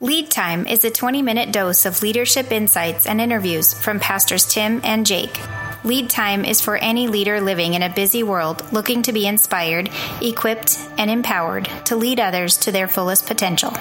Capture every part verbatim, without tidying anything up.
Lead Time is a twenty-minute dose of leadership insights and interviews from Pastors Tim and Jake. Lead Time is for any leader living in a busy world looking to be inspired, equipped, and empowered to lead others to their fullest potential.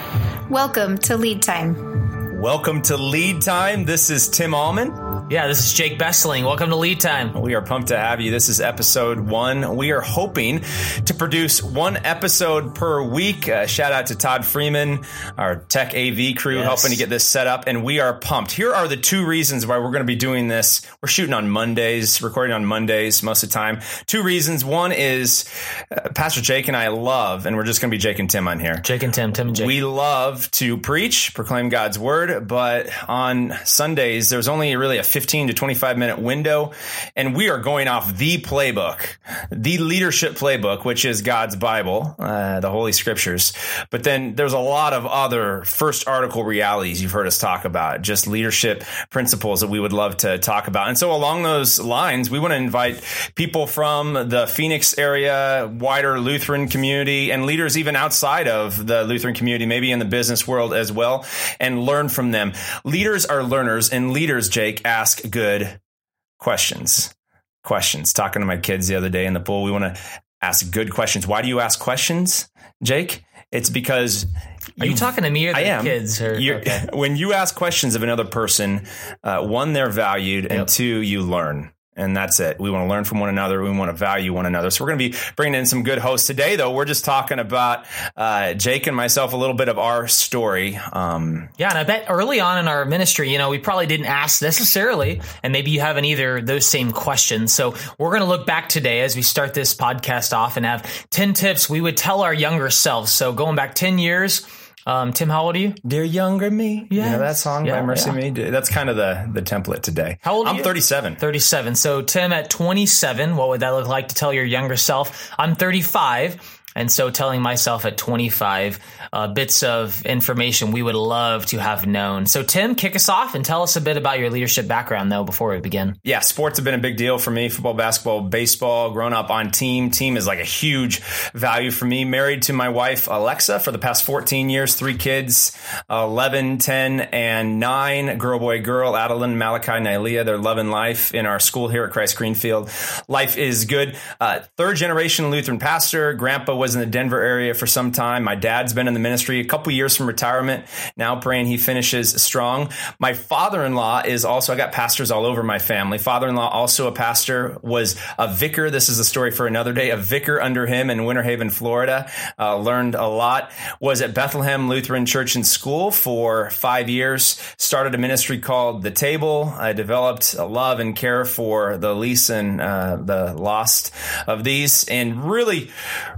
Welcome to Lead Time. Welcome to Lead Time. This is Tim Allman. Yeah, this is Jake Bessling. Welcome to Lead Time. We are pumped to have you. This is episode one. We are hoping to produce one episode per week. Uh, shout out to Todd Freeman, our tech A V crew, yes, helping to get this set up. And we are pumped. Here are the two reasons why we're going to be doing this. We're shooting on Mondays, recording on Mondays most of the time. Two reasons. One is uh, Pastor Jake and I love, and we're just going to be Jake and Tim on here. Jake and Tim, Tim and Jake. We love to preach, proclaim God's word. But on Sundays, there's only really a fifteen to twenty-five minute window, and we are going off the playbook, the leadership playbook, which is God's Bible, uh, the Holy Scriptures. But then there's a lot of other first article realities you've heard us talk about, just leadership principles that we would love to talk about. And so along those lines, we want to invite people from the Phoenix area, wider Lutheran community, and leaders even outside of the Lutheran community, maybe in the business world as well, and learn from them. Leaders are learners, and leaders, Jake, ask good questions. Questions. Talking to my kids the other day in the pool, we want to ask good questions. Why do you ask questions, Jake? It's because... Are you, you talking to me or the I am. kids? Or, okay. When you ask questions of another person, uh, one, they're valued, yep, and two, you learn. And that's it. We want to learn from one another. We want to value one another. So we're going to be bringing in some good hosts today, though. We're just talking about uh, Jake and myself, a little bit of our story. Um, yeah, and I bet early on in our ministry, you know, we probably didn't ask necessarily, and maybe you haven't either, those same questions. So we're going to look back today as we start this podcast off and have ten tips we would tell our younger selves. So going back ten years. Um, Tim, how old are you? Dear Younger Me. Yeah. You know that song, yeah, by Mercy, yeah, Me? That's kind of the, the template today. How old are you? I'm thirty-seven. thirty-seven. So, Tim, at twenty-seven, what would that look like to tell your younger self? I'm thirty-five. And so telling myself at twenty-five uh, bits of information we would love to have known. So, Tim, kick us off and tell us a bit about your leadership background, though, before we begin. Yeah, sports have been a big deal for me. Football, basketball, baseball, growing up on team. Team is like a huge value for me. Married to my wife, Alexa, for the past fourteen years. Three kids, eleven, ten, and nine. Girl, boy, girl, Adeline, Malachi, Nylea. They're loving life in our school here at Christ Greenfield. Life is good. Uh, third generation Lutheran pastor. Grandpa was in the Denver area for some time. My dad's been in the ministry a couple years from retirement. Now praying he finishes strong. My father-in-law is also, I got pastors all over my family. Father-in-law, also a pastor, was a vicar. This is a story for another day. A vicar under him in Winter Haven, Florida. Uh, learned a lot. Was at Bethlehem Lutheran Church and School for five years. Started a ministry called The Table. I developed a love and care for the least and uh, the lost of these, and really,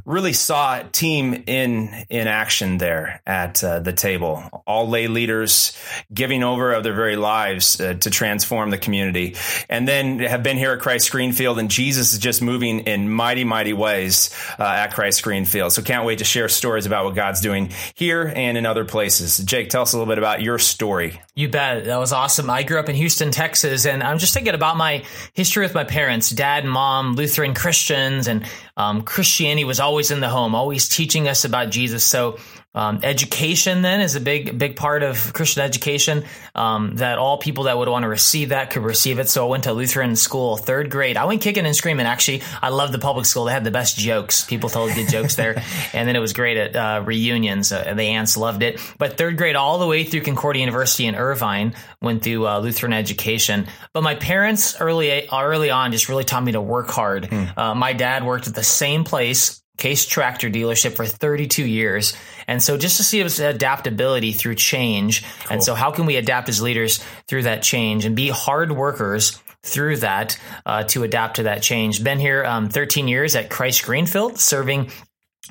really saw team in in action there at uh, The Table. All lay leaders giving over of their very lives uh, to transform the community. And then have been here at Christ Greenfield, and Jesus is just moving in mighty, mighty ways uh, at Christ Greenfield. So can't wait to share stories about what God's doing here and in other places. Jake, tell us a little bit about your story. You bet. That was awesome. I grew up in Houston, Texas, and I'm just thinking about my history with my parents, dad and mom, Lutheran Christians, and um, Christianity was always in the home, always teaching us about Jesus. So um, education then is a big, big part of Christian education, um, that all people that would want to receive that could receive it. So I went to Lutheran school, third grade. I went kicking and screaming. Actually, I loved the public school. They had the best jokes. People told good jokes there. And then it was great at uh, reunions. Uh, the aunts loved it. But third grade all the way through Concordia University in Irvine, went through uh, Lutheran education. But my parents early, early on just really taught me to work hard. Mm. Uh, my dad worked at the same place, Case tractor dealership, for thirty-two years. And so just to see us adaptability through change. Cool. And so how can we adapt as leaders through that change and be hard workers through that uh, to adapt to that change? Been here um, thirteen years at Christ Greenfield, serving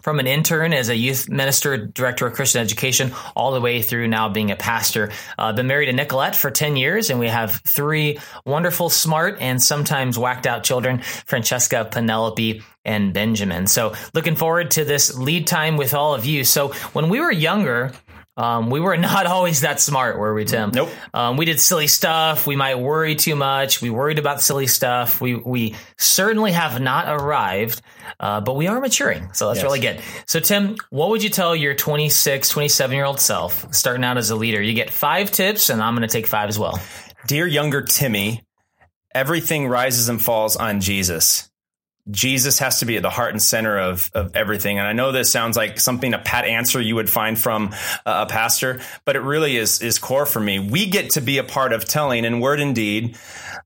from an intern as a youth minister, director of Christian education, all the way through now being a pastor. I've uh, been married to Nicolette for ten years, and we have three wonderful, smart, and sometimes whacked out children, Francesca, Penelope, and Benjamin. So looking forward to this lead time with all of you. So when we were younger, Um, we were not always that smart, were we, Tim? Nope. Um, we did silly stuff. We might worry too much. We worried about silly stuff. We we certainly have not arrived, uh, but we are maturing. So that's yes. really good. So, Tim, what would you tell your twenty-six, twenty-seven-year-old self starting out as a leader? You get five tips, and I'm going to take five as well. Dear younger Timmy, everything rises and falls on Jesus. Jesus has to be at the heart and center of, of everything. And I know this sounds like something, a pat answer you would find from a pastor, but it really is, is core for me. We get to be a part of telling in word and deed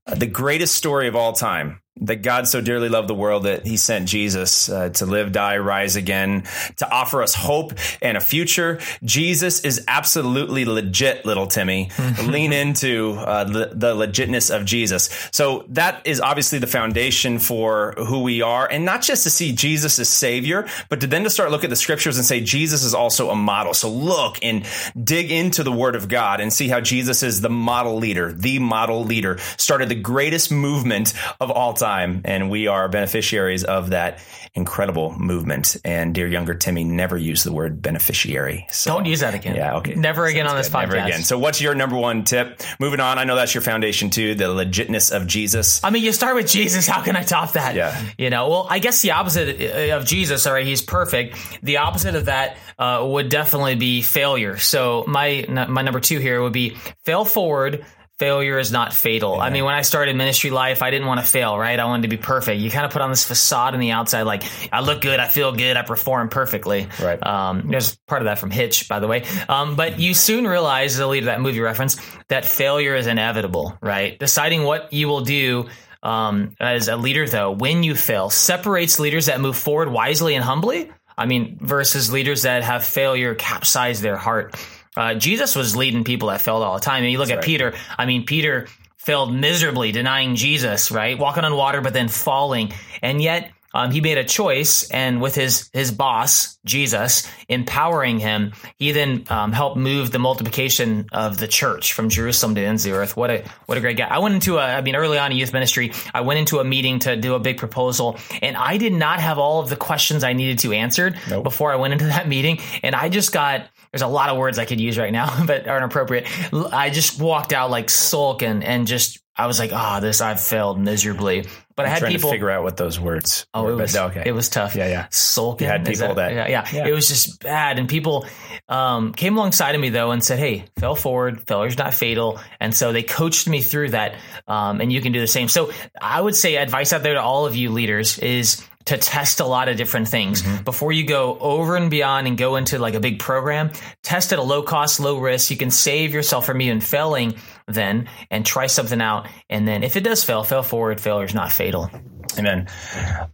uh, the greatest story of all time, that God so dearly loved the world that he sent Jesus uh, to live, die, rise again, to offer us hope and a future. Jesus is absolutely legit, little Timmy. Lean into uh, the, the legitness of Jesus. So that is obviously the foundation for who we are. And not just to see Jesus as Savior, but to then to start look at the scriptures and say, Jesus is also a model. So look and dig into the word of God and see how Jesus is the model leader, the model leader, started the greatest movement of all time. Time, and we are beneficiaries of that incredible movement. And dear younger Timmy, never use the word beneficiary. So, don't use that again. Yeah, okay. Never again Sounds on this good. podcast. Never again. So what's your number one tip? Moving on. I know that's your foundation too, the legitness of Jesus. I mean, you start with Jesus. How can I top that? Yeah. You know, well, I guess the opposite of Jesus, all right, he's perfect. The opposite of that uh, would definitely be failure. So my my number two here would be fail forward. Failure is not fatal. Yeah. I mean, when I started ministry life, I didn't want to fail, right? I wanted to be perfect. You kind of put on this facade on the outside, like, I look good, I feel good, I perform perfectly. Right. Um, there's part of that from Hitch, by the way. Um, but you soon realize, as a leader, that movie reference, that failure is inevitable, right? Deciding what you will do um, as a leader, though, when you fail, separates leaders that move forward wisely and humbly, I mean, versus leaders that have failure capsize their heart. Uh, Jesus was leading people that failed all the time. And you look That's at right. Peter, I mean, Peter failed miserably, denying Jesus, right? Walking on water, but then falling. And yet um, he made a choice, and with his his boss, Jesus, empowering him, he then um, helped move the multiplication of the church from Jerusalem to the ends of the earth. What a, what a great guy. I went into a, I mean, early on in youth ministry, I went into a meeting to do a big proposal, and I did not have all of the questions I needed to answered nope. before I went into that meeting. And I just got... There's a lot of words I could use right now, but aren't appropriate. I just walked out like sulking, and just I was like, "Ah, oh, this I've failed miserably." But I'm I had trying people to figure out what those words. Oh, were, it was okay. It was tough. Yeah, yeah. Sulking. You had people that, that yeah, yeah, yeah. It was just bad, and people um, came alongside of me though and said, "Hey, fell forward. Failure's not fatal." And so they coached me through that, um, and you can do the same. So I would say advice out there to all of you leaders is to test a lot of different things mm-hmm. before you go over and beyond and go into like a big program. Test at a low cost, low risk. You can save yourself from even failing then, and try something out. And then if it does fail, fail forward. Failure is not fatal. Amen.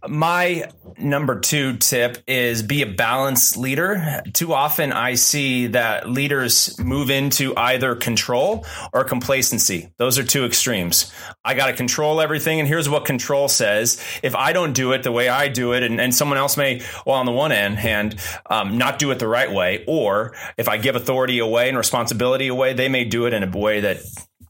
My number two tip is be a balanced leader. Too often I see that leaders move into either control or complacency. Those are two extremes. I got to control everything. And here's what control says. If I don't do it the way I do it, and, and someone else may, well, on the one hand, hand um, not do it the right way. Or if I give authority away and responsibility away, they may do it in a way that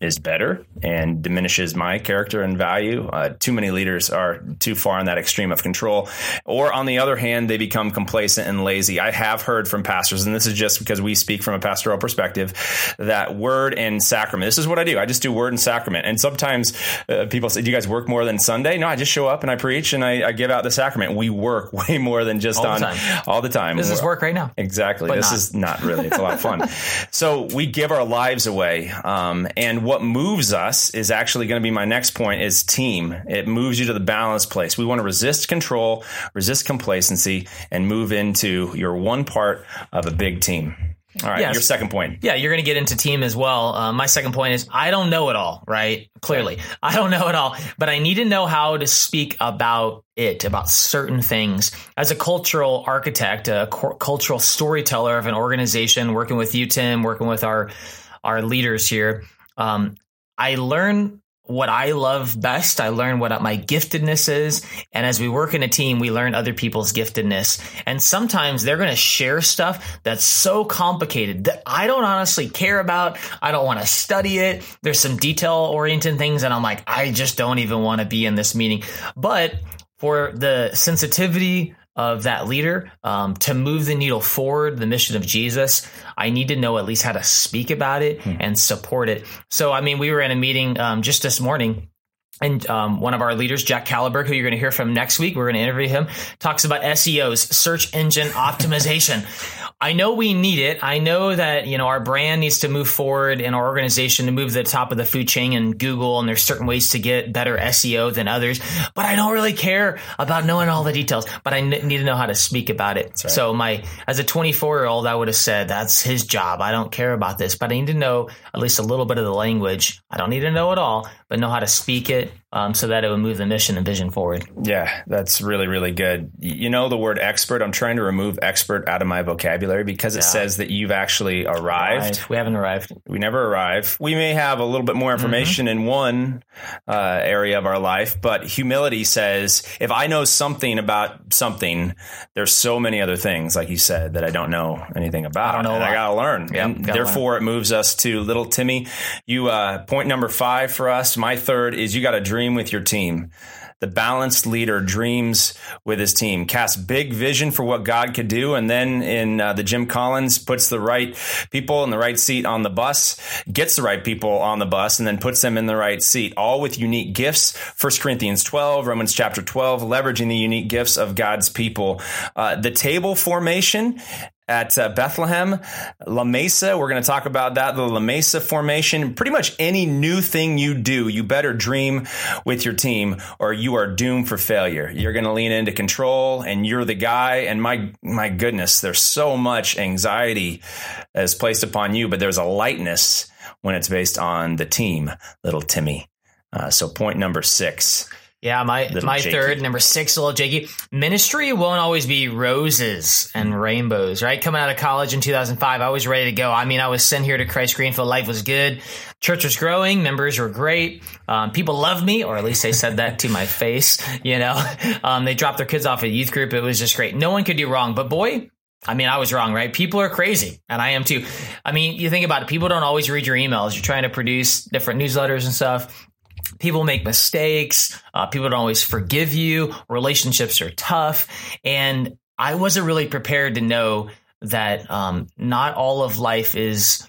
is better and diminishes my character and value. Uh, too many leaders are too far in that extreme of control. Or on the other hand, they become complacent and lazy. I have heard from pastors, and this is just because we speak from a pastoral perspective, that word and sacrament. This is what I do. I just do word and sacrament. And sometimes uh, people say, do you guys work more than Sunday? No, I just show up and I preach and I, I give out the sacrament. We work way more than just all on the all the time. This We're, is work right now. Exactly. But this not. is not really. It's a lot of fun. So we give our lives away. Um, and what moves us is actually going to be my next point is team. It moves you to the balanced place. We want to resist control, resist complacency, and move into your one part of a big team. All right. Yes. Your second point. Yeah. You're going to get into team as well. Uh, my second point is I don't know it all, right? Clearly, I don't know it all, but I need to know how to speak about it, about certain things. As a cultural architect, a co- cultural storyteller of an organization, working with you, Tim, working with our, our leaders here, Um, I learn what I love best. I learn what my giftedness is. And as we work in a team, we learn other people's giftedness. And sometimes they're going to share stuff that's so complicated that I don't honestly care about. I don't want to study it. There's some detail-oriented things. And I'm like, I just don't even want to be in this meeting. But for the sensitivity of that leader. Um, to move the needle forward, the mission of Jesus, I need to know at least how to speak about it hmm. and support it. So, I mean, we were in a meeting um, just this morning. And um, one of our leaders, Jack Kalleberg, who you're going to hear from next week, we're going to interview him, talks about S E Os, search engine optimization. I know we need it. I know that, you know, our brand needs to move forward and our organization to move to the top of the food chain in Google. And there's certain ways to get better S E O than others. But I don't really care about knowing all the details. But I n- need to know how to speak about it. That's right. So my as a twenty-four-year-old, I would have said, that's his job. I don't care about this. But I need to know at least a little bit of the language. I don't need to know it all, but know how to speak it. Um, so that it would move the mission and vision forward. Yeah, that's really, really good. You know, the word expert, I'm trying to remove expert out of my vocabulary because it yeah. says that you've actually arrived. Right. We haven't arrived. We never arrive. We may have a little bit more information mm-hmm. in one uh, area of our life, but humility says, if I know something about something, there's so many other things, like you said, that I don't know anything about. I don't know and I got to learn. Yep, and gotta therefore, learn. It moves us to little Timmy. You uh, point number five for us. My third is you got to dream. Dream with your team. The balanced leader dreams with his team, casts big vision for what God could do. And then in uh, the Jim Collins puts the right people in the right seat on the bus, gets the right people on the bus, and then puts them in the right seat, all with unique gifts. First Corinthians twelve, Romans chapter twelve, leveraging the unique gifts of God's people. Uh, the table formation at uh, Bethlehem, La Mesa. We're going to talk about that, the La Mesa formation. Pretty much any new thing you do, you better dream with your team or you are doomed for failure. You're going to lean into control and you're the guy. And my my goodness, there's so much anxiety that is placed upon you, but there's a lightness when it's based on the team, little Timmy. Uh, so point number six. Yeah, my little my Jakey. Third, number six, little Jakey. Ministry won't always be roses and rainbows, right? Coming out of college in two thousand five, I was ready to go. I mean, I was sent here to Christ Greenfield. Life was good. Church was growing. Members were great. Um, people loved me, or at least they said that to my face. You know, um, they dropped their kids off at a youth group. It was just great. No one could do wrong. But boy, I mean, I was wrong, right? People are crazy, and I am too. I mean, you think about it. People don't always read your emails. You're trying to produce different newsletters and stuff. People make mistakes. Uh, people don't always forgive you. Relationships are tough. And I wasn't really prepared to know that um, not all of life is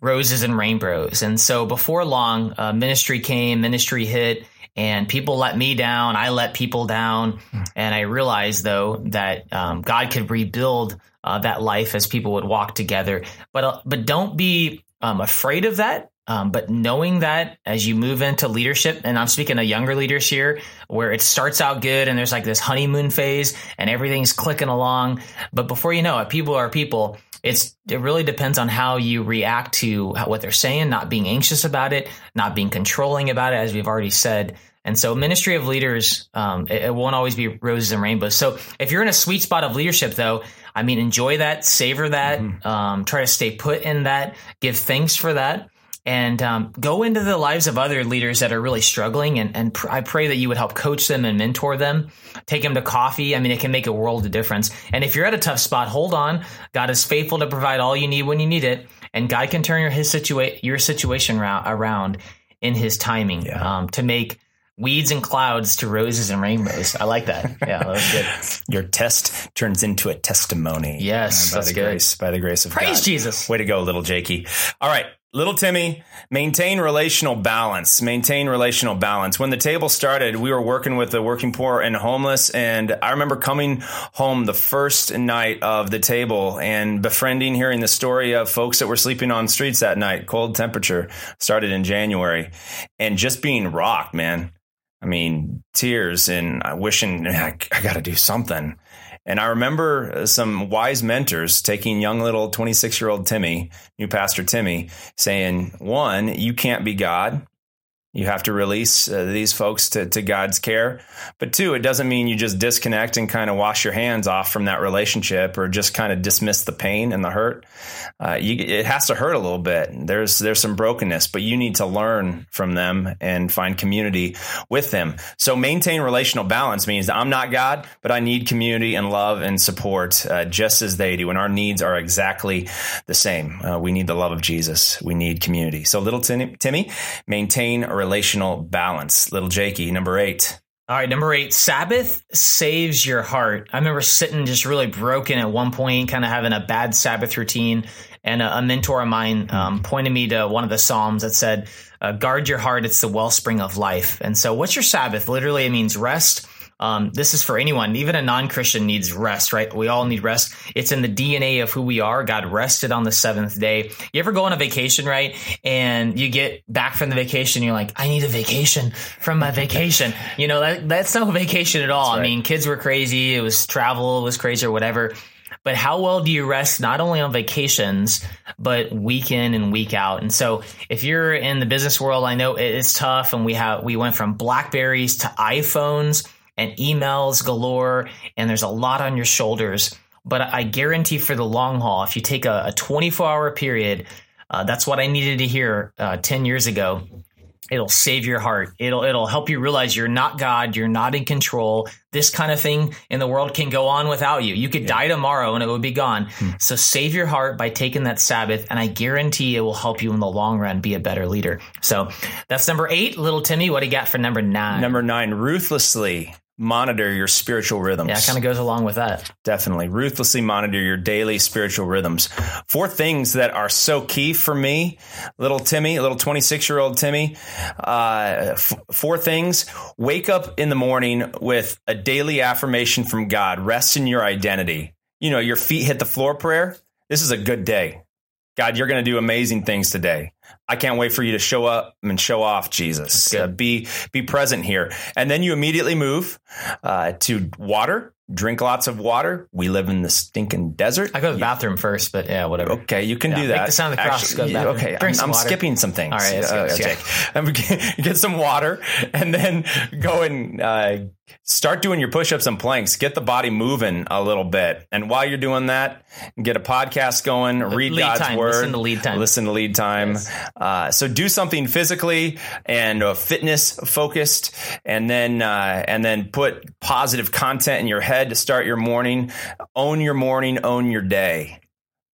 roses and rainbows. And so before long, uh, ministry came, ministry hit, and people let me down. I let people down. And I realized, though, that um, God could rebuild uh, that life as people would walk together. But uh, but don't be um, afraid of that. Um, but knowing that as you move into leadership, and I'm speaking to younger leaders here, where it starts out good and there's like this honeymoon phase and everything's clicking along. But before you know it, people are people. It's it really depends on how you react to what they're saying, not being anxious about it, not being controlling about it, as we've already said. And so ministry of leaders, um, it, it won't always be roses and rainbows. So if you're in a sweet spot of leadership, though, I mean, enjoy that, savor that, mm-hmm. um, try to stay put in that, give thanks for that. And um, go into the lives of other leaders that are really struggling. And, and pr- I pray that you would help coach them and mentor them. Take them to coffee. I mean, it can make a world of difference. And if you're at a tough spot, hold on. God is faithful to provide all you need when you need it. And God can turn your, his situa- your situation ra- around in his timing yeah. um, to make weeds and clouds to roses and rainbows. I like that. Yeah, that was good. Your test turns into a testimony. Yes, uh, by that's the good. Grace, by the grace of Praise God. Praise Jesus. Way to go, little Jakey. All right. Little Timmy, maintain relational balance, maintain relational balance. When the table started, we were working with the working poor and homeless. And I remember coming home the first night of the table and befriending, hearing the story of folks that were sleeping on streets that night. Cold temperature started in January and just being rocked, man. I mean, tears and wishing I, I got to do something. And I remember some wise mentors taking young little twenty-six-year-old Timmy, new pastor Timmy, saying, one, you can't be God. You have to release uh, these folks to, to God's care. But two, it doesn't mean you just disconnect and kind of wash your hands off from that relationship or just kind of dismiss the pain and the hurt. Uh, you, it has to hurt a little bit. There's there's some brokenness, but you need to learn from them and find community with them. So maintain relational balance means I'm not God, but I need community and love and support uh, just as they do. And our needs are exactly the same. Uh, we need the love of Jesus. We need community. So little Tim- Timmy, maintain relational balance. Little Jakey, number eight. All right, number eight, Sabbath saves your heart. I remember sitting just really broken at one point, kind of having a bad Sabbath routine. And a, a mentor of mine um, pointed me to one of the Psalms that said, uh, guard your heart. It's the wellspring of life. And so what's your Sabbath? Literally, it means rest. Um, this is for anyone. Even a non-Christian needs rest, right? We all need rest. It's in the D N A of who we are. God rested on the seventh day. You ever go on a vacation, right? And you get back from the vacation. You're like, I need a vacation from my vacation. You know, that, that's no vacation at all. Right. I mean, kids were crazy. It was travel. It was crazy or whatever. But how well do you rest not only on vacations, but week in and week out? And so if you're in the business world, I know it's tough. And we have we went from Blackberries to iPhones and emails galore, and there's a lot on your shoulders. But I guarantee for the long haul, if you take a, a twenty-four hour period, uh, that's what I needed to hear uh, ten years ago. It'll save your heart. It'll it'll help you realize you're not God. You're not in control. This kind of thing in the world can go on without you. You could yeah. die tomorrow and it would be gone. Hmm. So save your heart by taking that Sabbath, and I guarantee it will help you in the long run be a better leader. So that's number eight. Little Timmy, what do you got for number nine? Number nine, ruthlessly monitor your spiritual rhythms. Yeah, it kind of goes along with that. Definitely. Ruthlessly monitor your daily spiritual rhythms. Four things that are so key for me, little Timmy, little twenty-six-year-old Timmy. Uh, f- four things. Wake up in the morning with a daily affirmation from God. Rest in your identity. You know, your feet hit the floor prayer. This is a good day. God, you're going to do amazing things today. I can't wait for you to show up and show off, Jesus. Uh, be be present here. And then you immediately move uh, to water. Drink lots of water. We live in the stinking desert. I go to the bathroom you, first, but yeah, whatever. Okay, you can yeah, do that. Make the sound of the cross. Actually, go to the bathroom. Okay, Drink I'm, some I'm water. skipping some things. All right, let's uh, get, okay. get, get some water and then go and uh, start doing your push-ups and planks. Get the body moving a little bit. And while you're doing that, get a podcast going. Read lead God's time. word. Listen to lead time. Listen to lead time. Yes. Uh, so do something physically and uh, fitness focused, and then uh, and then put positive content in your head to start your morning. Own your morning, own your day.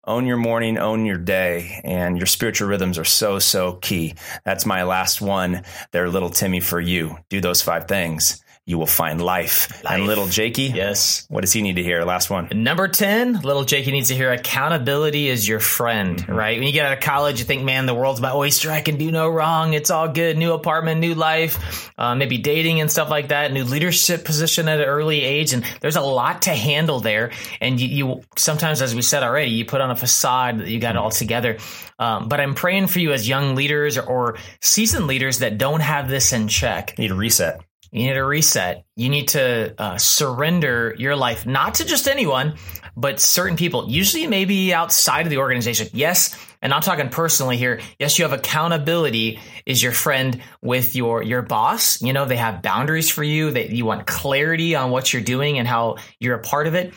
Own your morning, own your day. And your spiritual rhythms are so, so key. That's my last one there, little Timmy, for you. Do those five things. You will find life. life. And little Jakey, yes. What does he need to hear? Last one. Number ten, little Jakey needs to hear accountability is your friend, mm-hmm. right? When you get out of college, you think, man, the world's my oyster. I can do no wrong. It's all good. New apartment, new life, uh, maybe dating and stuff like that. New leadership position at an early age. And there's a lot to handle there. And you, you sometimes, as we said already, you put on a facade that you got mm-hmm. it all together. Um, but I'm praying for you as young leaders or, or seasoned leaders that don't have this in check. You need a reset. You need to reset. You need to uh, surrender your life, not to just anyone, but certain people, usually maybe outside of the organization. Yes. And I'm talking personally here. Yes, you have accountability is your friend with your your boss. You know, they have boundaries for you, that you want clarity on what you're doing and how you're a part of it.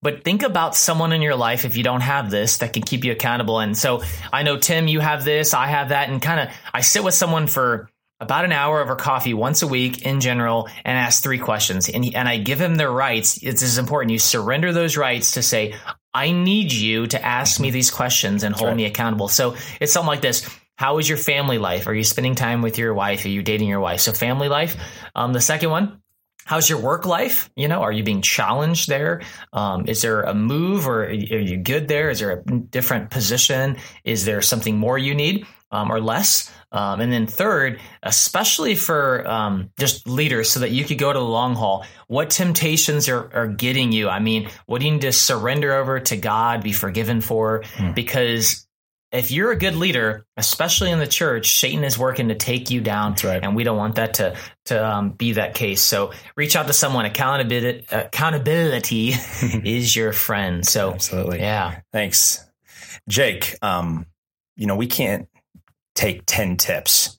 But think about someone in your life, if you don't have this, that can keep you accountable. And so I know, Tim, you have this. I have that. And kind of I sit with someone for about an hour over coffee once a week in general and ask three questions. And he, and I give him their rights. It's, it's important. You surrender those rights to say, I need you to ask me these questions and That's hold right. me accountable. So it's something like this. How is your family life? Are you spending time with your wife? Are you dating your wife? So family life. Um, the second one. How's your work life? You know, are you being challenged there? Um, is there a move, or are you good there? Is there a different position? Is there something more you need um, or less? Um, and then third, especially for um, just leaders, so that you could go to the long haul, what temptations are, are getting you? I mean, what do you need to surrender over to God, be forgiven for? Mm. Because if you're a good leader, especially in the church, Satan is working to take you down. That's right. And we don't want that to to um, be that case. So reach out to someone. Accountability, accountability is your friend. So absolutely. Yeah. Thanks, Jake. Um, you know, we can't take ten tips.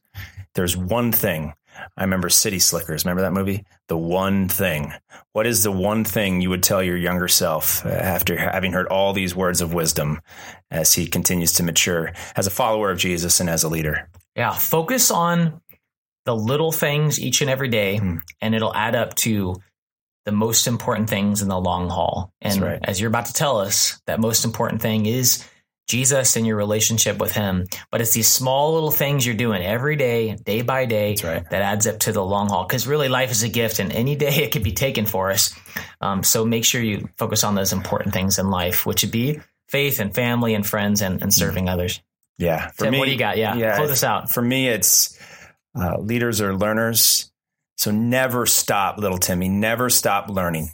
There's one thing. I remember City Slickers. Remember that movie? The one thing. What is the one thing you would tell your younger self after having heard all these words of wisdom as he continues to mature as a follower of Jesus and as a leader? Yeah. Focus on the little things each and every day, mm-hmm. and it'll add up to the most important things in the long haul. And right. as you're about to tell us, that most important thing is Jesus and your relationship with him. But it's these small little things you're doing every day, day by day, right, that adds up to the long haul. Because really, life is a gift, and any day it could be taken for us. Um, so make sure you focus on those important things in life, which would be faith and family and friends and, and serving mm-hmm. others. Yeah. For Tim, me, what do you got? Yeah. yeah Close this out. For me, it's uh, leaders are learners. So never stop, little Timmy. Never stop learning.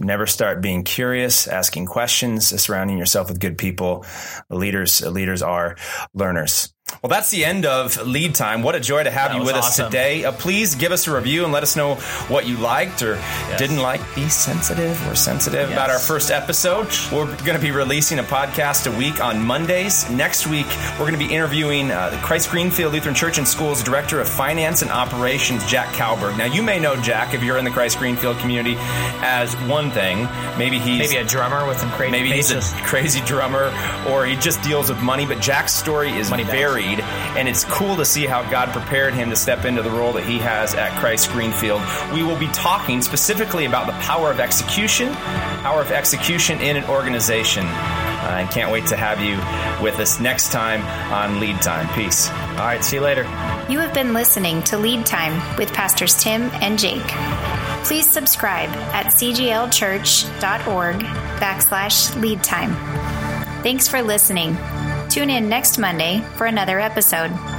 Never start being curious, asking questions, surrounding yourself with good people. Leaders, leaders are learners. Well, that's the end of Lead Time. What a joy to have that you with awesome. us today. Uh, please give us a review and let us know what you liked or yes. didn't like. Be sensitive. We're sensitive yes. about our first episode. We're going to be releasing a podcast a week on Mondays. Next week, we're going to be interviewing uh, the Christ Greenfield Lutheran Church and School's Director of Finance and Operations, Jack Kalleberg. Now, you may know Jack, if you're in the Christ Greenfield community, as one thing. Maybe he's maybe a drummer with some crazy Maybe faces. he's a crazy drummer, or he just deals with money. But Jack's story is money very and it's cool to see how God prepared him to step into the role that he has at Christ Greenfield. We will be talking specifically about the power of execution, power of execution in an organization. I uh, can't wait to have you with us next time on Lead Time. Peace. All right, see you later. You have been listening to Lead Time with Pastors Tim and Jake. Please subscribe at cglchurch.org backslash lead time. Thanks for listening. Tune in next Monday for another episode.